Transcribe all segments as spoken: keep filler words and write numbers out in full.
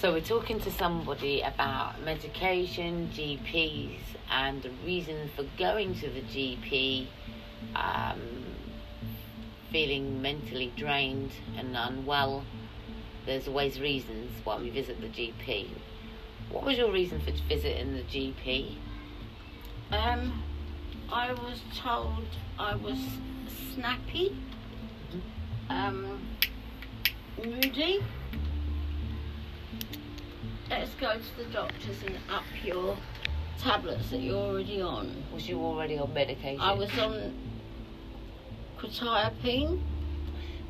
So we're talking to somebody about medication, G Ps, and the reason for going to the G P, um, feeling mentally drained and unwell. There's always reasons why we visit the G P. What was your reason for visiting the G P? Um, I was told I was snappy, um, moody. Let's go to the doctors and up your tablets that you're already on. Was you already on medication? I was on quetiapine.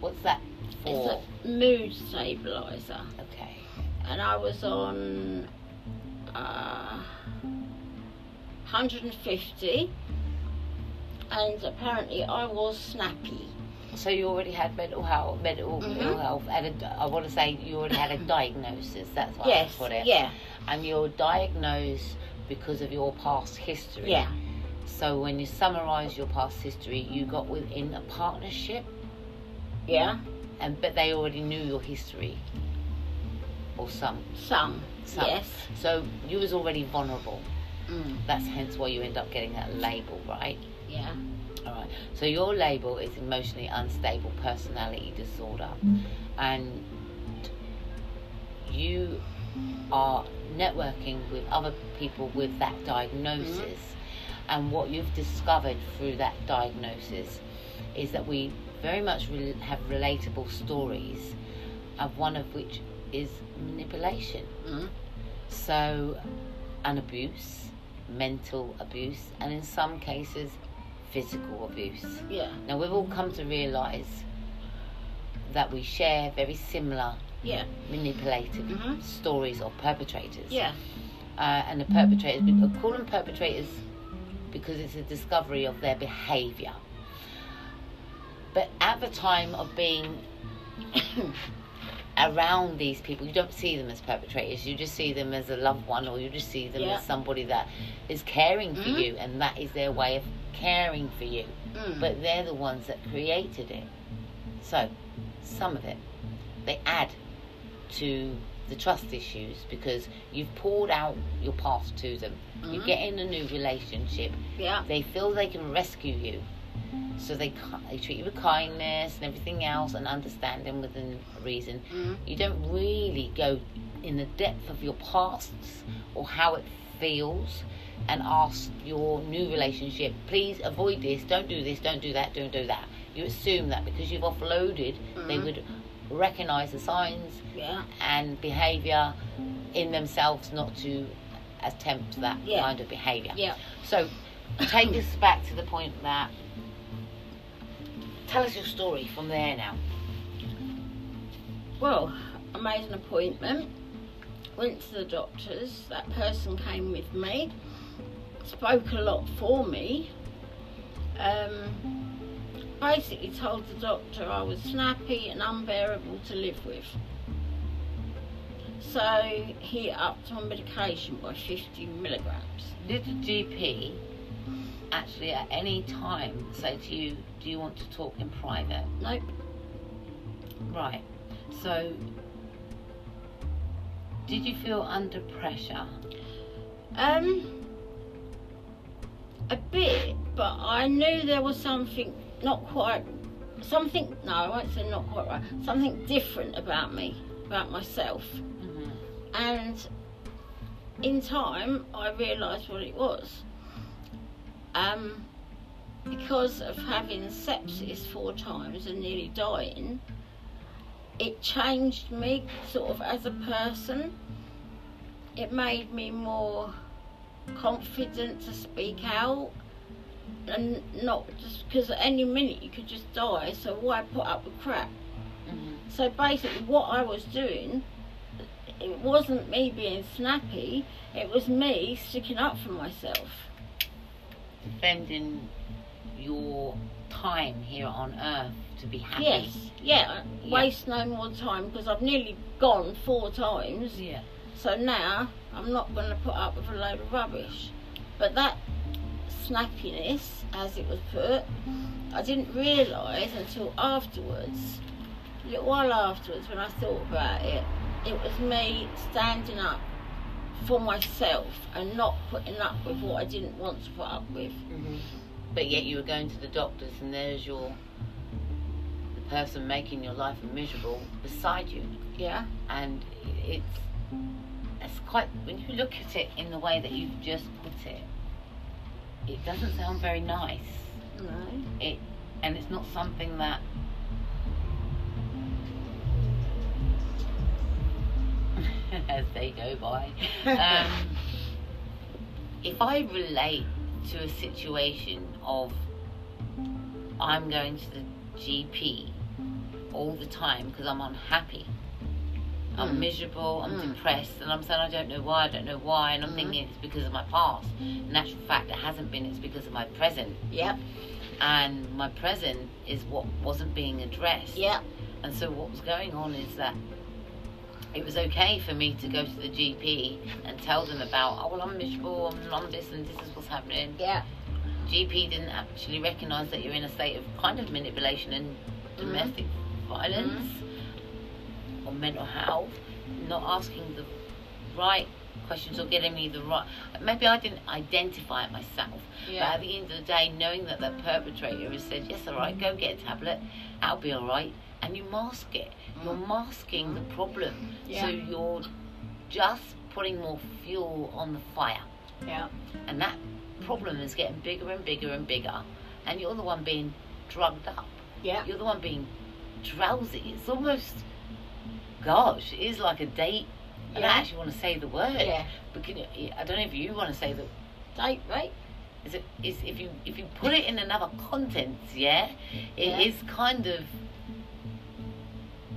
What's that for? It's a mood stabiliser. Okay. And I was on uh, one hundred fifty, and apparently I was snappy. So you already had mental health, mental, mm-hmm. mental health, and a, I want to say you already had a diagnosis. That's what yes, I put it. Yeah. And you're diagnosed because of your past history. Yeah. So when you summarise your past history, you got within a partnership. Yeah. And but they already knew your history. Or some. Some. Some. Yes. So you was already vulnerable. Mm. That's hence why you end up getting that label, right? Yeah. Alright, so your label is emotionally unstable personality disorder, and you are networking with other people with that diagnosis, mm-hmm. and what you've discovered through that diagnosis is that we very much re- have relatable stories, and one of which is manipulation, mm-hmm. so an abuse, mental abuse, and in some cases physical abuse. Yeah. Now we've all come to realise that we share very similar, yeah, manipulative, mm-hmm. stories of perpetrators. Yeah. Uh, and the perpetrators, we call them perpetrators because it's a discovery of their behaviour. But at the time of being around these people, you don't see them as perpetrators. You just see them as a loved one, or you just see them, yeah, as somebody that is caring for, mm-hmm. you, and that is their way of caring for you, mm. but they're the ones that created it. So some of it they add to the trust issues because you've poured out your past to them, mm. you get in a new relationship, yeah, they feel they can rescue you, so they, they treat you with kindness and everything else and understanding within reason, mm. you don't really go in the depth of your past or how it feels and ask your new relationship, please avoid this, don't do this, don't do that, don't do that. You assume that because you've offloaded, mm-hmm. they would recognise the signs, yeah. and behaviour in themselves not to attempt that, yeah. kind of behaviour. Yeah. So take us back to the point that, tell us your story from there now. Well, I made an appointment, went to the doctors, that person came with me, spoke a lot for me, um, basically told the doctor I was snappy and unbearable to live with. So he upped my medication by fifty milligrams. Did the G P actually at any time say to you, do you want to talk in private? Nope. Right, so did you feel under pressure? Um. A bit, but I knew there was something not quite, something, no, I won't say not quite right, something different about me, about myself. Mm-hmm. And in time, I realised what it was. Um, because of having sepsis four times and nearly dying, it changed me sort of as a person. It made me more confident to speak out, and not just because at any minute you could just die, so why put up with crap? Mm-hmm. So basically what I was doing, it wasn't me being snappy, it was me sticking up for myself, defending your time here on earth to be happy. Yes, yeah, yeah. Waste no more time because I've nearly gone four times, yeah. So now I'm not going to put up with a load of rubbish. But that snappiness, as it was put, I didn't realise until afterwards, a little while afterwards when I thought about it, it was me standing up for myself and not putting up with what I didn't want to put up with. Mm-hmm. But yet you were going to the doctors, and there's your the person making your life miserable beside you. Yeah. And it's it's quite, when you look at it in the way that you've just put it, it doesn't sound very nice. No. It and it's not something that as they go by. Um, if I relate to a situation of I'm going to the G P all the time because I'm unhappy, I'm mm. miserable, I'm mm. depressed, and I'm saying I don't know why, I don't know why, and I'm mm. thinking it's because of my past. In actual fact, it hasn't been, it's because of my present. Yep. And my present is what wasn't being addressed. Yep. And so what was going on is that it was okay for me to go to the G P and tell them about, oh, well, I'm miserable, I'm on this, and this is what's happening. Yeah. G P didn't actually recognise that you're in a state of kind of manipulation and domestic mm. violence mm. or mental health, not asking the right questions or getting me the right... Maybe I didn't identify it myself, yeah. but at the end of the day, knowing that the perpetrator has said, yes, all right, go get a tablet, that'll be all right. And you mask it. You're masking the problem. Yeah. So you're just putting more fuel on the fire. Yeah. And that problem is getting bigger and bigger and bigger. And you're the one being drugged up. Yeah. You're the one being drowsy. It's almost, gosh, it is like a date. Yeah. I don't actually want to say the word. Yeah. But can you, I don't know if you want to say the date, right? Is it? Is if you if you put it in another context, yeah, it yeah. is kind of.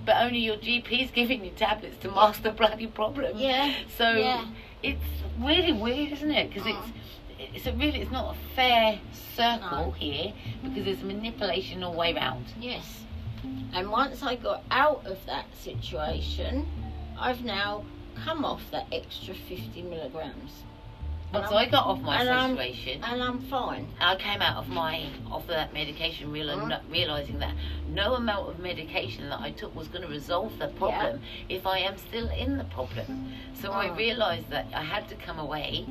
But only your G P's giving you tablets to mask the bloody problem. Yeah. So yeah. it's really weird, isn't it? Because uh-huh. it's it's a really it's not a fair circle no. here, because there's manipulation all the way round. Yes. And once I got out of that situation, I've now come off that extra fifty milligrams. Once I got off my and situation, I'm, and I'm fine. I came out of my off that medication, realizing that no amount of medication that I took was going to resolve the problem yeah. if I am still in the problem. So oh. I realized that I had to come away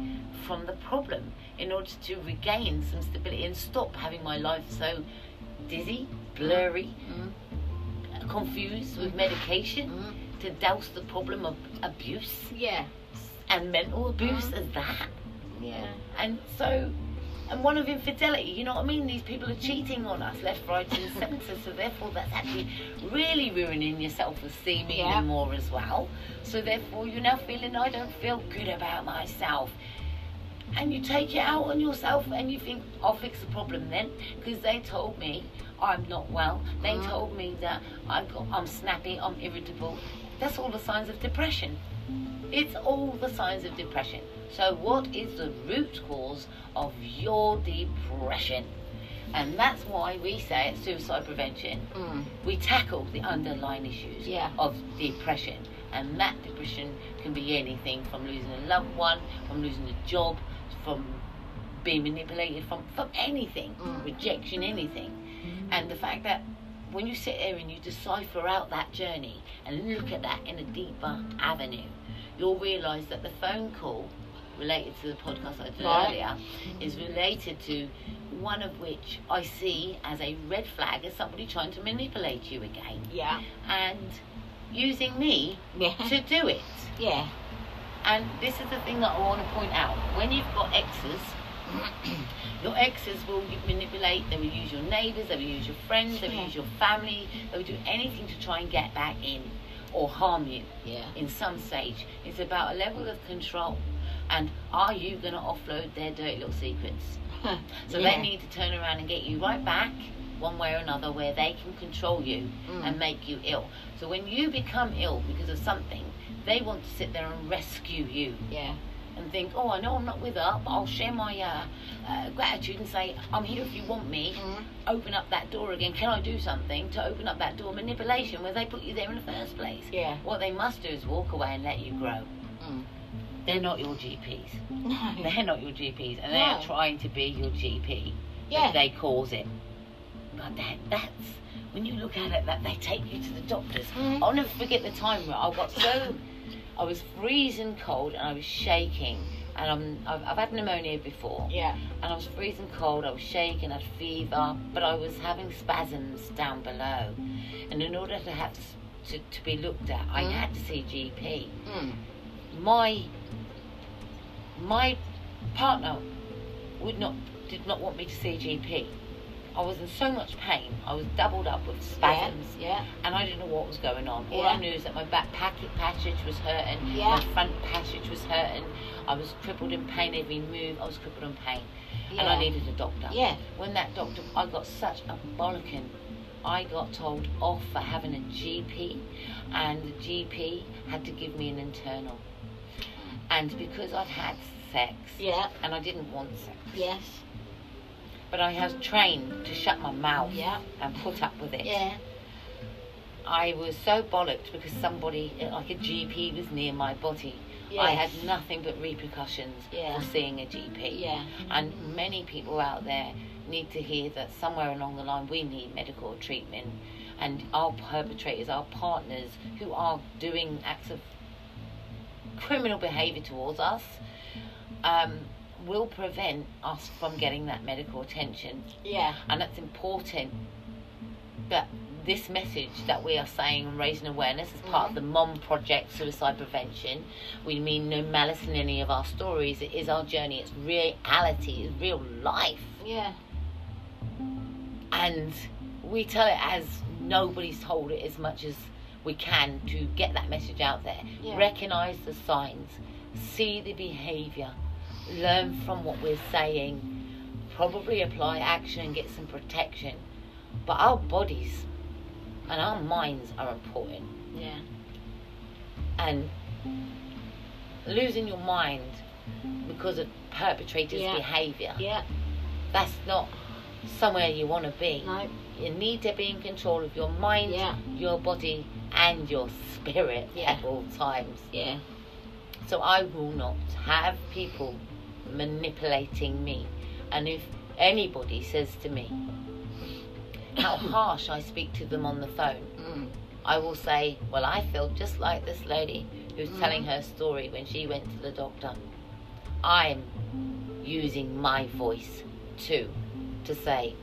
from the problem in order to regain some stability and stop having my life so dizzy, blurry, mm. confused with medication mm. to douse the problem of abuse. Yeah, and mental abuse mm. as that. Yeah, and so, and one of infidelity, you know what I mean? These people are cheating on us left, right and centre, so therefore that's actually really ruining your self-esteem even yeah. more as well. So therefore you're now feeling, I don't feel good about myself. And you take it out on yourself and you think, I'll fix the problem then, because they told me I'm not well. They mm. told me that I've got, I'm snappy, I'm irritable. That's all the signs of depression. It's all the signs of depression. So what is the root cause of your depression? And that's why we say at Suicide Prevention, mm. we tackle the underlying issues yeah. of depression. And that depression can be anything from losing a loved one, from losing a job, from being manipulated, from, from anything, mm. rejection, anything. Mm. And the fact that when you sit there and you decipher out that journey and look at that in a deeper avenue, you'll realise that the phone call related to the podcast I did right. earlier is related to one of which I see as a red flag as somebody trying to manipulate you again. Yeah. And using me yeah. to do it. Yeah. And this is the thing that I want to point out. When you've got exes, your exes will manipulate, they will use your neighbours, they will use your friends, they will yeah. use your family, they will do anything to try and get back in or harm you yeah. in some stage. It's about a level of control. And are you going to offload their dirty little secrets? So yeah. they need to turn around and get you right back one way or another where they can control you mm. and make you ill. So when you become ill because of something, they want to sit there and rescue you. Yeah. And think, oh, I know I'm not with her, but I'll share my uh, uh, gratitude and say, I'm here if you want me. Mm. Open up that door again. Can I do something to open up that door? Manipulation, where they put you there in the first place. Yeah. What they must do is walk away and let you grow. Mm. They're not your G Ps. No. They're not your G Ps. And they no. are trying to be your G P. Yeah. If they cause it. But that, that's when you look at it, that they take you to the doctors. Mm-hmm. I'll never forget the time where I got so, I was freezing cold and I was shaking. And I'm, I've, I've had pneumonia before. Yeah. And I was freezing cold, I was shaking, I had fever, but I was having spasms down below. And in order to have to, to be looked at, I mm. had to see G P. Mm. My, my partner would not, did not want me to see G P. I was in so much pain, I was doubled up with spasms, yeah, yeah. and I didn't know what was going on. Yeah. All I knew is that my back passage was hurting, yeah. my front passage was hurting, I was crippled in pain, every move, I was crippled in pain, yeah. and I needed a doctor. Yeah. When that doctor, I got such a bollocking, I got told off for having a G P, and the G P had to give me an internal. And because I'd had sex, yeah. and I didn't want sex, yes. but I was trained to shut my mouth yeah. and put up with it. Yeah. I was so bollocked because somebody, like a G P, was near my body. Yes. I had nothing but repercussions yeah. for seeing a G P. Yeah. And many people out there need to hear that somewhere along the line we need medical treatment, and our perpetrators, our partners who are doing acts of criminal behaviour towards us, um, will prevent us from getting that medical attention. Yeah. And that's important. But this message that we are saying and raising awareness as part mm-hmm. of the Mom Project Suicide Prevention, we mean no malice in any of our stories. It is our journey, it's reality, it's real life. Yeah. And we tell it as nobody's told it as much as we can to get that message out there. Yeah. Recognise the signs, see the behaviour, learn from what we're saying, probably apply action and get some protection. But our bodies and our minds are important. Yeah. And losing your mind because of perpetrators' yeah. behaviour, yeah. that's not somewhere you want to be. No. You need to be in control of your mind, yeah. your body and your spirit yeah. at all times. Yeah. So I will not have people manipulating me. And if anybody says to me how harsh I speak to them on the phone, mm. I will say, well, I feel just like this lady who's mm. telling her story when she went to the doctor. I'm using my voice too to say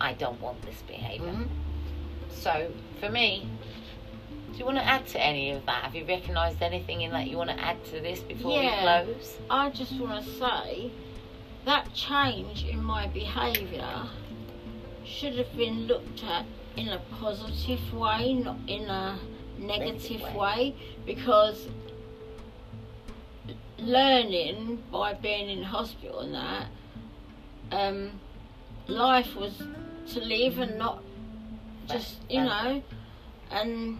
I don't want this behaviour. Mm. So for me, do you want to add to any of that? Have you recognised anything in that you want to add to this before yeah, we close? I just want to say that change in my behaviour should have been looked at in a positive way, not in a negative way. way, because learning by being in hospital and that, um, life was to live and not just, you know, and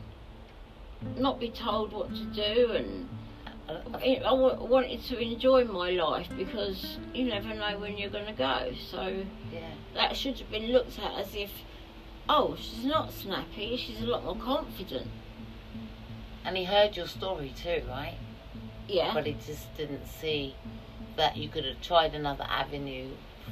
not be told what to do, and I wanted to enjoy my life because you never know when you're going to go. So yeah. that should have been looked at as if, oh, she's not snappy, she's a lot more confident. And he heard your story too, right? Yeah. But he just didn't see that you could have tried another avenue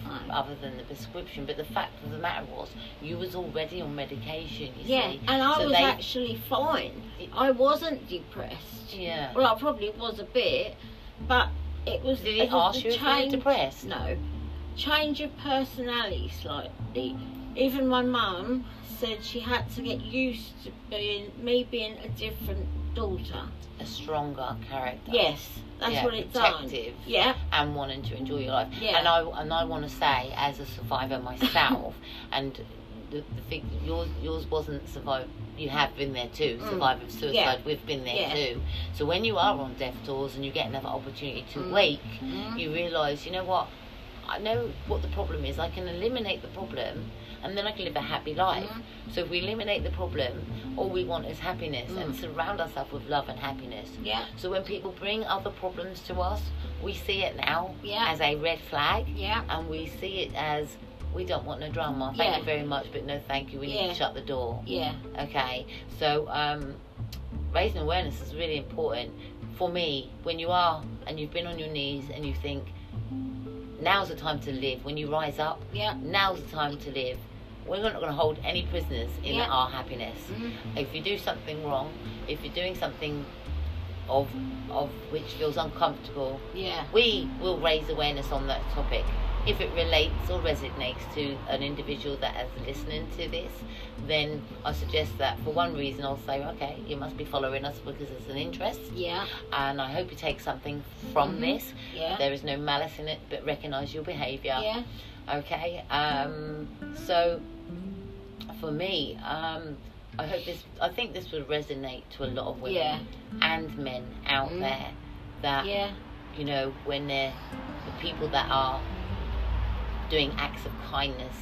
no. other than the prescription. But the fact of the matter was, you was already on medication, you yeah. see. Yeah, and I so was they... actually fine. I wasn't depressed. Yeah. Well, I probably was a bit, but it was... Did he ask you if you were depressed? No. Change of personality slightly. Even my mum said she had to get used to being me being a different daughter. A stronger character. Yes, that's yeah, what it's done. Yeah. And wanting to enjoy your life. Yeah. And I, and I want to say, as a survivor myself, and... The, the thing, yours, yours wasn't survive. You have been there too. Mm. Survivor of suicide. Yeah. We've been there yeah. too. So when you are on death doors and you get another opportunity to mm. wake, mm. you realise, you know what? I know what the problem is. I can eliminate the problem, and then I can live a happy life. Mm. So if we eliminate the problem, all we want is happiness, mm. and surround ourselves with love and happiness. Yeah. So when people bring other problems to us, we see it now yeah. as a red flag. Yeah. And we see it as, we don't want no drama. Thank yeah. you very much, but no thank you. We yeah. need to shut the door. Yeah. Okay. So um, raising awareness is really important for me. When you are and you've been on your knees and you think now's the time to live. When you rise up, yeah. now's the time to live. we're not going to hold any prisoners in yeah. our happiness. Mm-hmm. If you do something wrong, if you're doing something of of which feels uncomfortable, yeah. we will raise awareness on that topic. If it relates or resonates to an individual that is listening to this, then I suggest that for one reason I'll say, okay, you must be following us because it's an interest. Yeah. And I hope you take something from mm-hmm. this. Yeah. There is no malice in it, but recognise your behaviour. Yeah. Okay. Um, so for me, um, I hope this. I think this would resonate to a lot of women yeah. and men out mm. there. That yeah. you know, when they're the people that are doing acts of kindness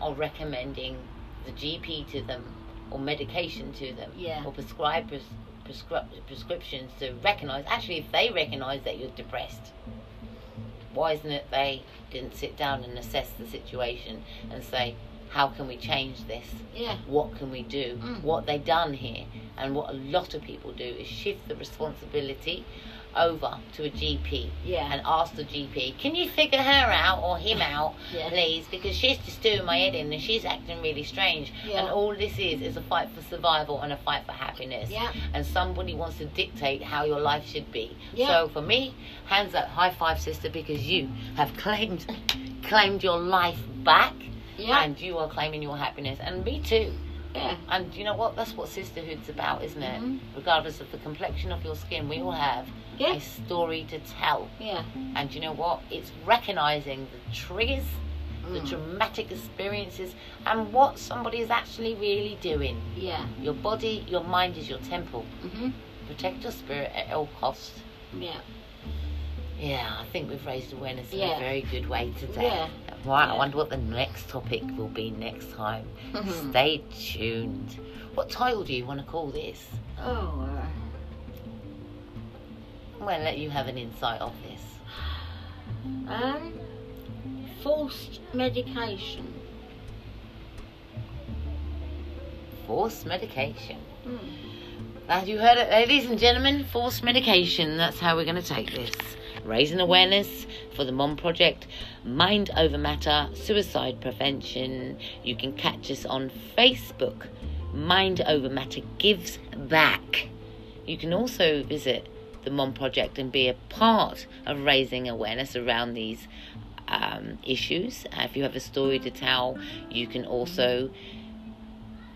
or recommending the G P to them or medication to them yeah. or prescribe pres prescri prescriptions to recognise, actually if they recognise that you're depressed, why isn't it they didn't sit down and assess the situation and say, how can we change this? Yeah. What can we do? Mm. What they done here, and what a lot of people do, is shift the responsibility over to a G P yeah. and ask the G P, can you figure her out or him out yeah. please, because she's just doing my head in and she's acting really strange yeah. and all this is is a fight for survival and a fight for happiness yeah. and somebody wants to dictate how your life should be yeah. So for me, hands up, high five sister, because you have claimed claimed your life back yeah. and you are claiming your happiness, and me too. Yeah. And you know what? That's what sisterhood's about, isn't it? Mm-hmm. Regardless of the complexion of your skin, we all have yeah. a story to tell. Yeah. And you know what? It's recognising the triggers, mm. the traumatic experiences, and what somebody is actually really doing. Yeah. Your body, your mind is your temple. Mm-hmm. Protect your spirit at all costs. Yeah. Yeah, I think we've raised awareness in yeah. a very good way today. Yeah. Right, yeah. I wonder what the next topic will be next time. Mm-hmm. Stay tuned. What title do you want to call this? Oh, uh... I'm going to let you have an insight of this. Um, forced medication. Forced medication. Mm. As you heard it, ladies and gentlemen, forced medication. That's how we're going to take this. Raising awareness for the Mom Project, Mind Over Matter, suicide prevention. You can catch us on Facebook. Mind Over Matter Gives Back. You can also visit the Mom Project and be a part of raising awareness around these um, issues. Uh, if you have a story to tell, you can also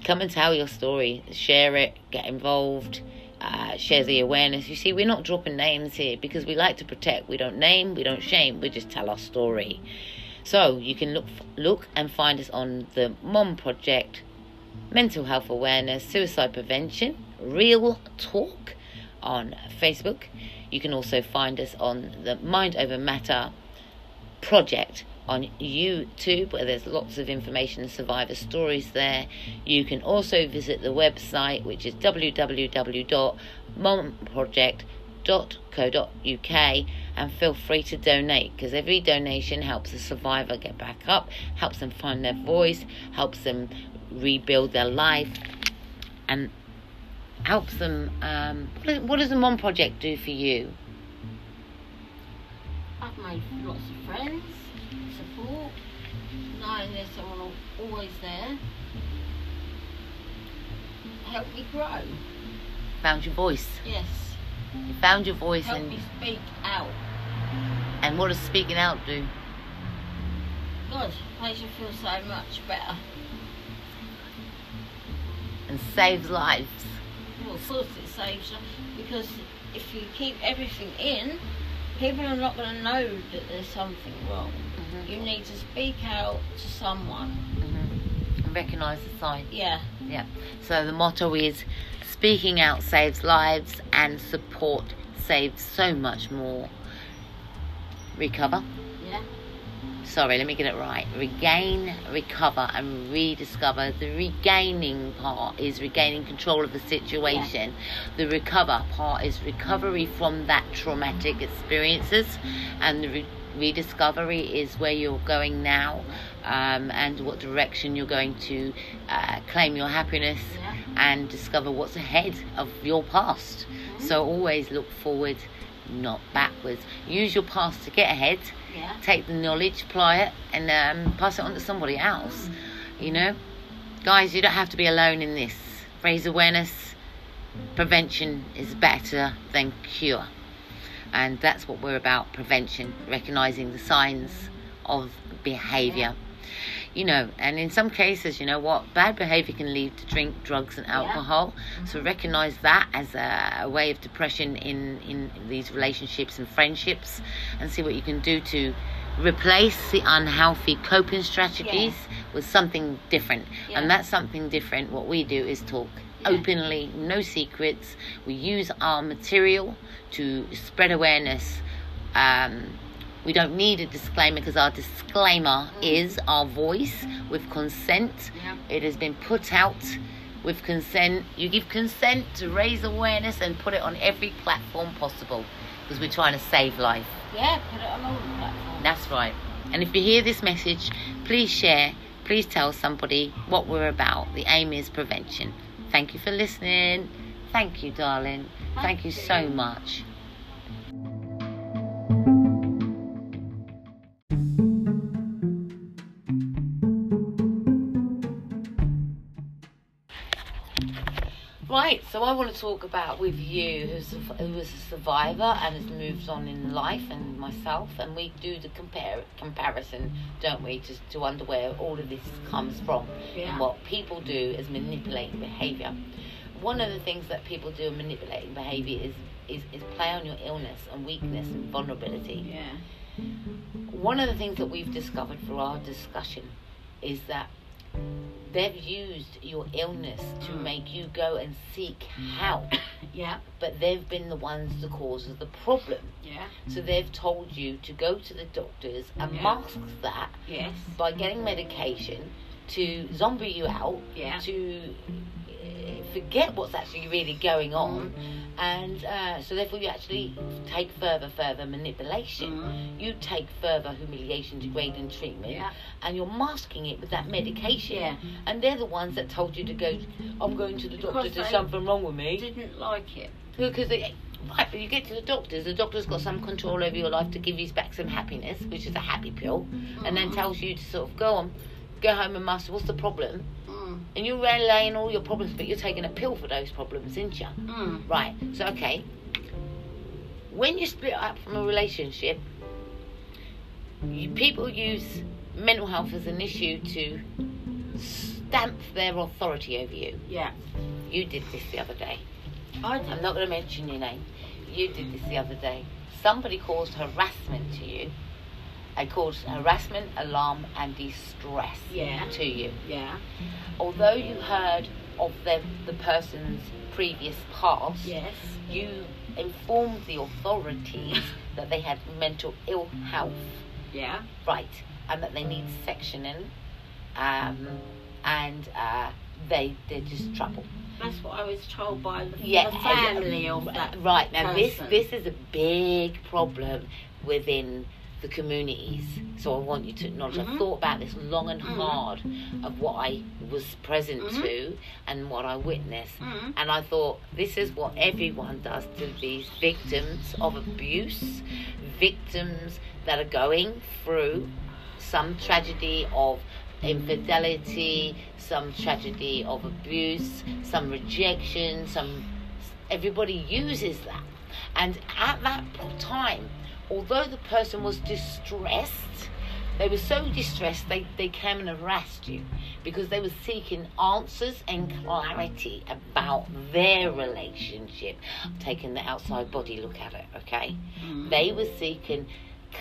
come and tell your story, share it, get involved. Uh, share the awareness. You see, we're not dropping names here because we like to protect. We don't name, we don't shame, we just tell our story. So you can look look and find us on the Mom Project, mental health awareness, suicide prevention, real talk on Facebook. You can also find us on the Mind Over Matter Project on YouTube, where there's lots of information and survivor stories there. You can also visit the website, which is w w w dot mom project dot co dot u k, and feel free to donate, because every donation helps a survivor get back up, helps them find their voice, helps them rebuild their life, and helps them... Um, what does the Mom Project do for you? I've made lots of friends. Support, knowing there's someone always there, helped me grow. Found your voice? Yes. You found your voice helped and... helped me speak out. And what does speaking out do? God, makes you feel so much better. And saves lives? Well, of course it saves lives, because if you keep everything in, people are not going to know that there's something wrong. Mm-hmm. You need to speak out to someone. Mm-hmm. And recognise the sign. Yeah. Yeah. So the motto is, speaking out saves lives, and support saves so much more. Recover. Yeah. Sorry, let me get it right. Regain, recover, and rediscover. The regaining part is regaining control of the situation. Yeah. The recover part is recovery from that traumatic experiences, and the re rediscovery is where you're going now, um, and what direction you're going to uh, claim your happiness yeah. and discover what's ahead of your past. Mm-hmm. So always look forward, not backwards. Use your past to get ahead. Yeah. Take the knowledge, apply it, and um, pass it on to somebody else. Mm. you know. Guys, you don't have to be alone in this. Raise awareness. Prevention is better than cure. And that's what we're about, prevention, recognizing the signs of behavior. You know, and in some cases, you know what, bad behavior can lead to drink, drugs, and alcohol. Yeah. So recognize that as a, a way of depression in, in these relationships and friendships, and see what you can do to replace the unhealthy coping strategies yeah. with something different. Yeah. And that's something different. What we do is talk. Yeah. Openly, no secrets. We use our material to spread awareness. Um, we don't need a disclaimer because our disclaimer mm. is our voice with consent. Yeah. It has been put out with consent. You give consent to raise awareness and put it on every platform possible because we're trying to save life. Yeah, put it on all the platforms. That's right. And if you hear this message, please share. Please tell somebody what we're about. The aim is prevention. Thank you for listening. Thank you, darling. Thank you so much. Right, so I want to talk about with you who's who is a survivor and has moved on in life, and myself, and we do the compare comparison, don't we, to, to underwear. All of this comes from yeah. and what people do is manipulating behaviour. One of the things that people do in manipulating behaviour is, is, is play on your illness and weakness and vulnerability. Yeah. One of the things that we've discovered through our discussion is that they've used your illness to make you go and seek help. Yeah. But they've been the ones the cause of the problem. Yeah. So they've told you to go to the doctors and yeah. mask that yes. by getting medication to zombie you out, yeah. to forget what's actually really going on. And uh, so therefore you actually take further, further manipulation. Mm. You take further humiliation, degrading treatment, yeah. and you're masking it with that medication. Yeah. And they're the ones that told you to go, I'm going to the because doctor, there's something wrong with me. Didn't like it. Because they, right, but you get to the doctors, the doctor's got some control over your life to give you back some happiness, which is a happy pill, mm. and then tells you to sort of go on, go home and master, what's the problem? And you're relaying all your problems, but you're taking a pill for those problems, aren't you? Mm. Right. So, okay. When you split up from a relationship, you, people use mental health as an issue to stamp their authority over you. Yeah. You did this the other day. I did. I'm not going to mention your name. You did this the other day. Somebody caused harassment to you. I caused harassment, alarm, and distress yeah. to you. Yeah. Although you heard of the, the person's previous past, yes. you informed the authorities that they had mental ill health. Yeah. Right. And that they need sectioning, um, and uh, they, they're just trouble. That's what I was told by the, yeah. the family of that Right. Now, person. this this is a big problem within the communities, so I want you to acknowledge mm-hmm. I thought about this long and mm-hmm. hard of what I was present mm-hmm. to and what I witnessed, mm-hmm. and I thought this is what everyone does to these victims of abuse, victims that are going through some tragedy of infidelity, some tragedy of abuse, some rejection, some everybody uses that. And at that time, although the person was distressed, they were so distressed they, they came and harassed you because they were seeking answers and clarity about their relationship. I'm taking the outside body look at it, okay? Mm. They were seeking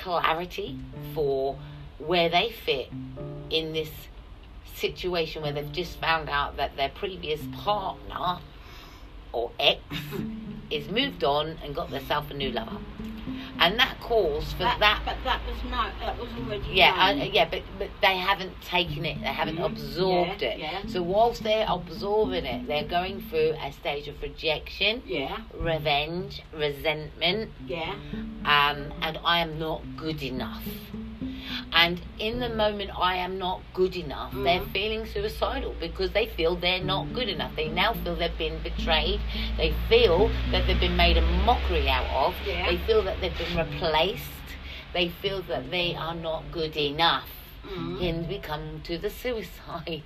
clarity for where they fit in this situation where they've just found out that their previous partner or ex is moved on and got themselves a new lover. And that calls for that, that. But that was no, that was already. Yeah, I, yeah, but but they haven't taken it. They haven't mm-hmm. absorbed yeah, it. Yeah. So whilst they're absorbing it, they're going through a stage of rejection. Yeah. Revenge, resentment. Yeah. Um, and I am not good enough. And in the moment, I am not good enough. Mm-hmm. They're feeling suicidal because they feel they're not good enough. They now feel they've been betrayed. They feel that they've been made a mockery out of. Yeah. They feel that they've been replaced. They feel that they are not good enough. Mm-hmm. Hence we come to the suicide.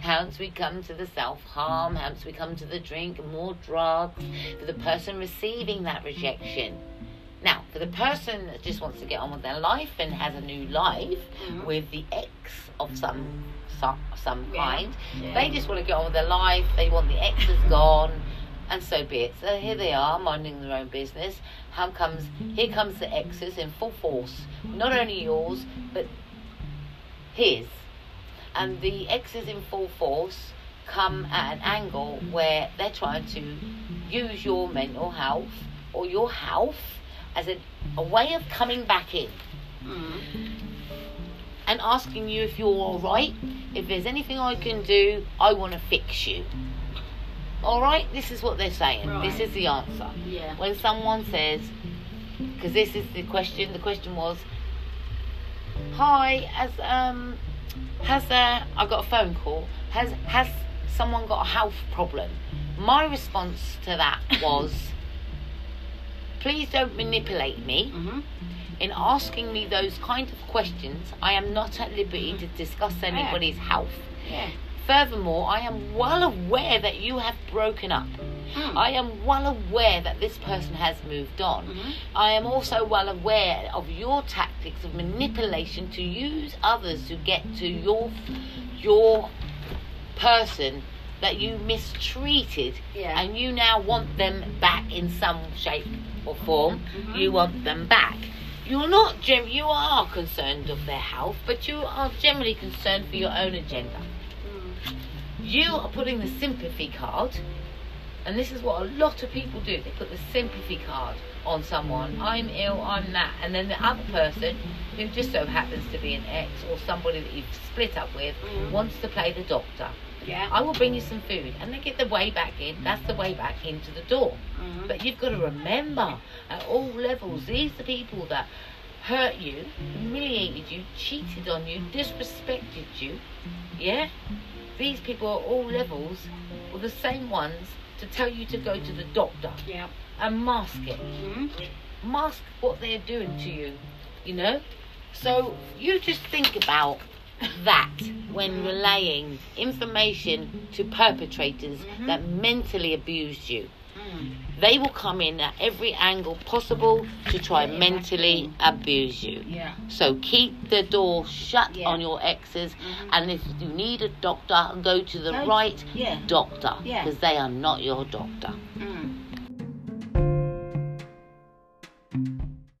Hence we come to the self-harm. Hence we come to the drink, more drugs for the person receiving that rejection. Now, for the person that just wants to get on with their life and has a new life mm-hmm. with the ex of some some, some yeah. kind, yeah. they just want to get on with their life. They want the ex is gone. And so be it. So here they are, minding their own business. How comes? Here comes the exes in full force. Not only yours, but his. And the exes in full force come at an angle where they're trying to use your mental health or your health as a, a way of coming back in. Mm. And asking you if you're all right. If there's anything I can do, I want to fix you. All right, this is what they're saying. Right. This is the answer. Yeah. When someone says, because this is the question. The question was, "Hi, has um, has uh, I got a phone call? Has has someone got a health problem?" My response to that was, "Please don't manipulate me mm-hmm. in asking me those kind of questions. I am not at liberty to discuss anybody's yeah. health." Yeah. Furthermore, I am well aware that you have broken up. Mm. I am well aware that this person has moved on. Mm-hmm. I am also well aware of your tactics of manipulation to use others to get to your your person that you mistreated yeah. and you now want them back in some shape or form. Mm-hmm. You want them back. You're not, gem- you are concerned of their health, but you are generally concerned for your own agenda. You are putting the sympathy card, and this is what a lot of people do. They put the sympathy card on someone. I'm ill, I'm that. And then the other person, who just so happens to be an ex or somebody that you've split up with, wants to play the doctor. Yeah. I will bring you some food. And they get the way back in. That's the way back into the door. Mm-hmm. But you've got to remember, at all levels, these are the people that hurt you, humiliated you, cheated on you, disrespected you. Yeah? These people at all levels were the same ones to tell you to go to the doctor yeah. and mask it. Mm-hmm. Mask what they're doing to you, you know? So you just think about that when relaying information to perpetrators mm-hmm. that mentally abused you. Mm. They will come in at every angle possible to try yeah, mentally exactly. abuse you. Yeah. So keep the door shut yeah. on your exes, mm-hmm. and if you need a doctor, go to the go right to, yeah. doctor, because yeah. they are not your doctor.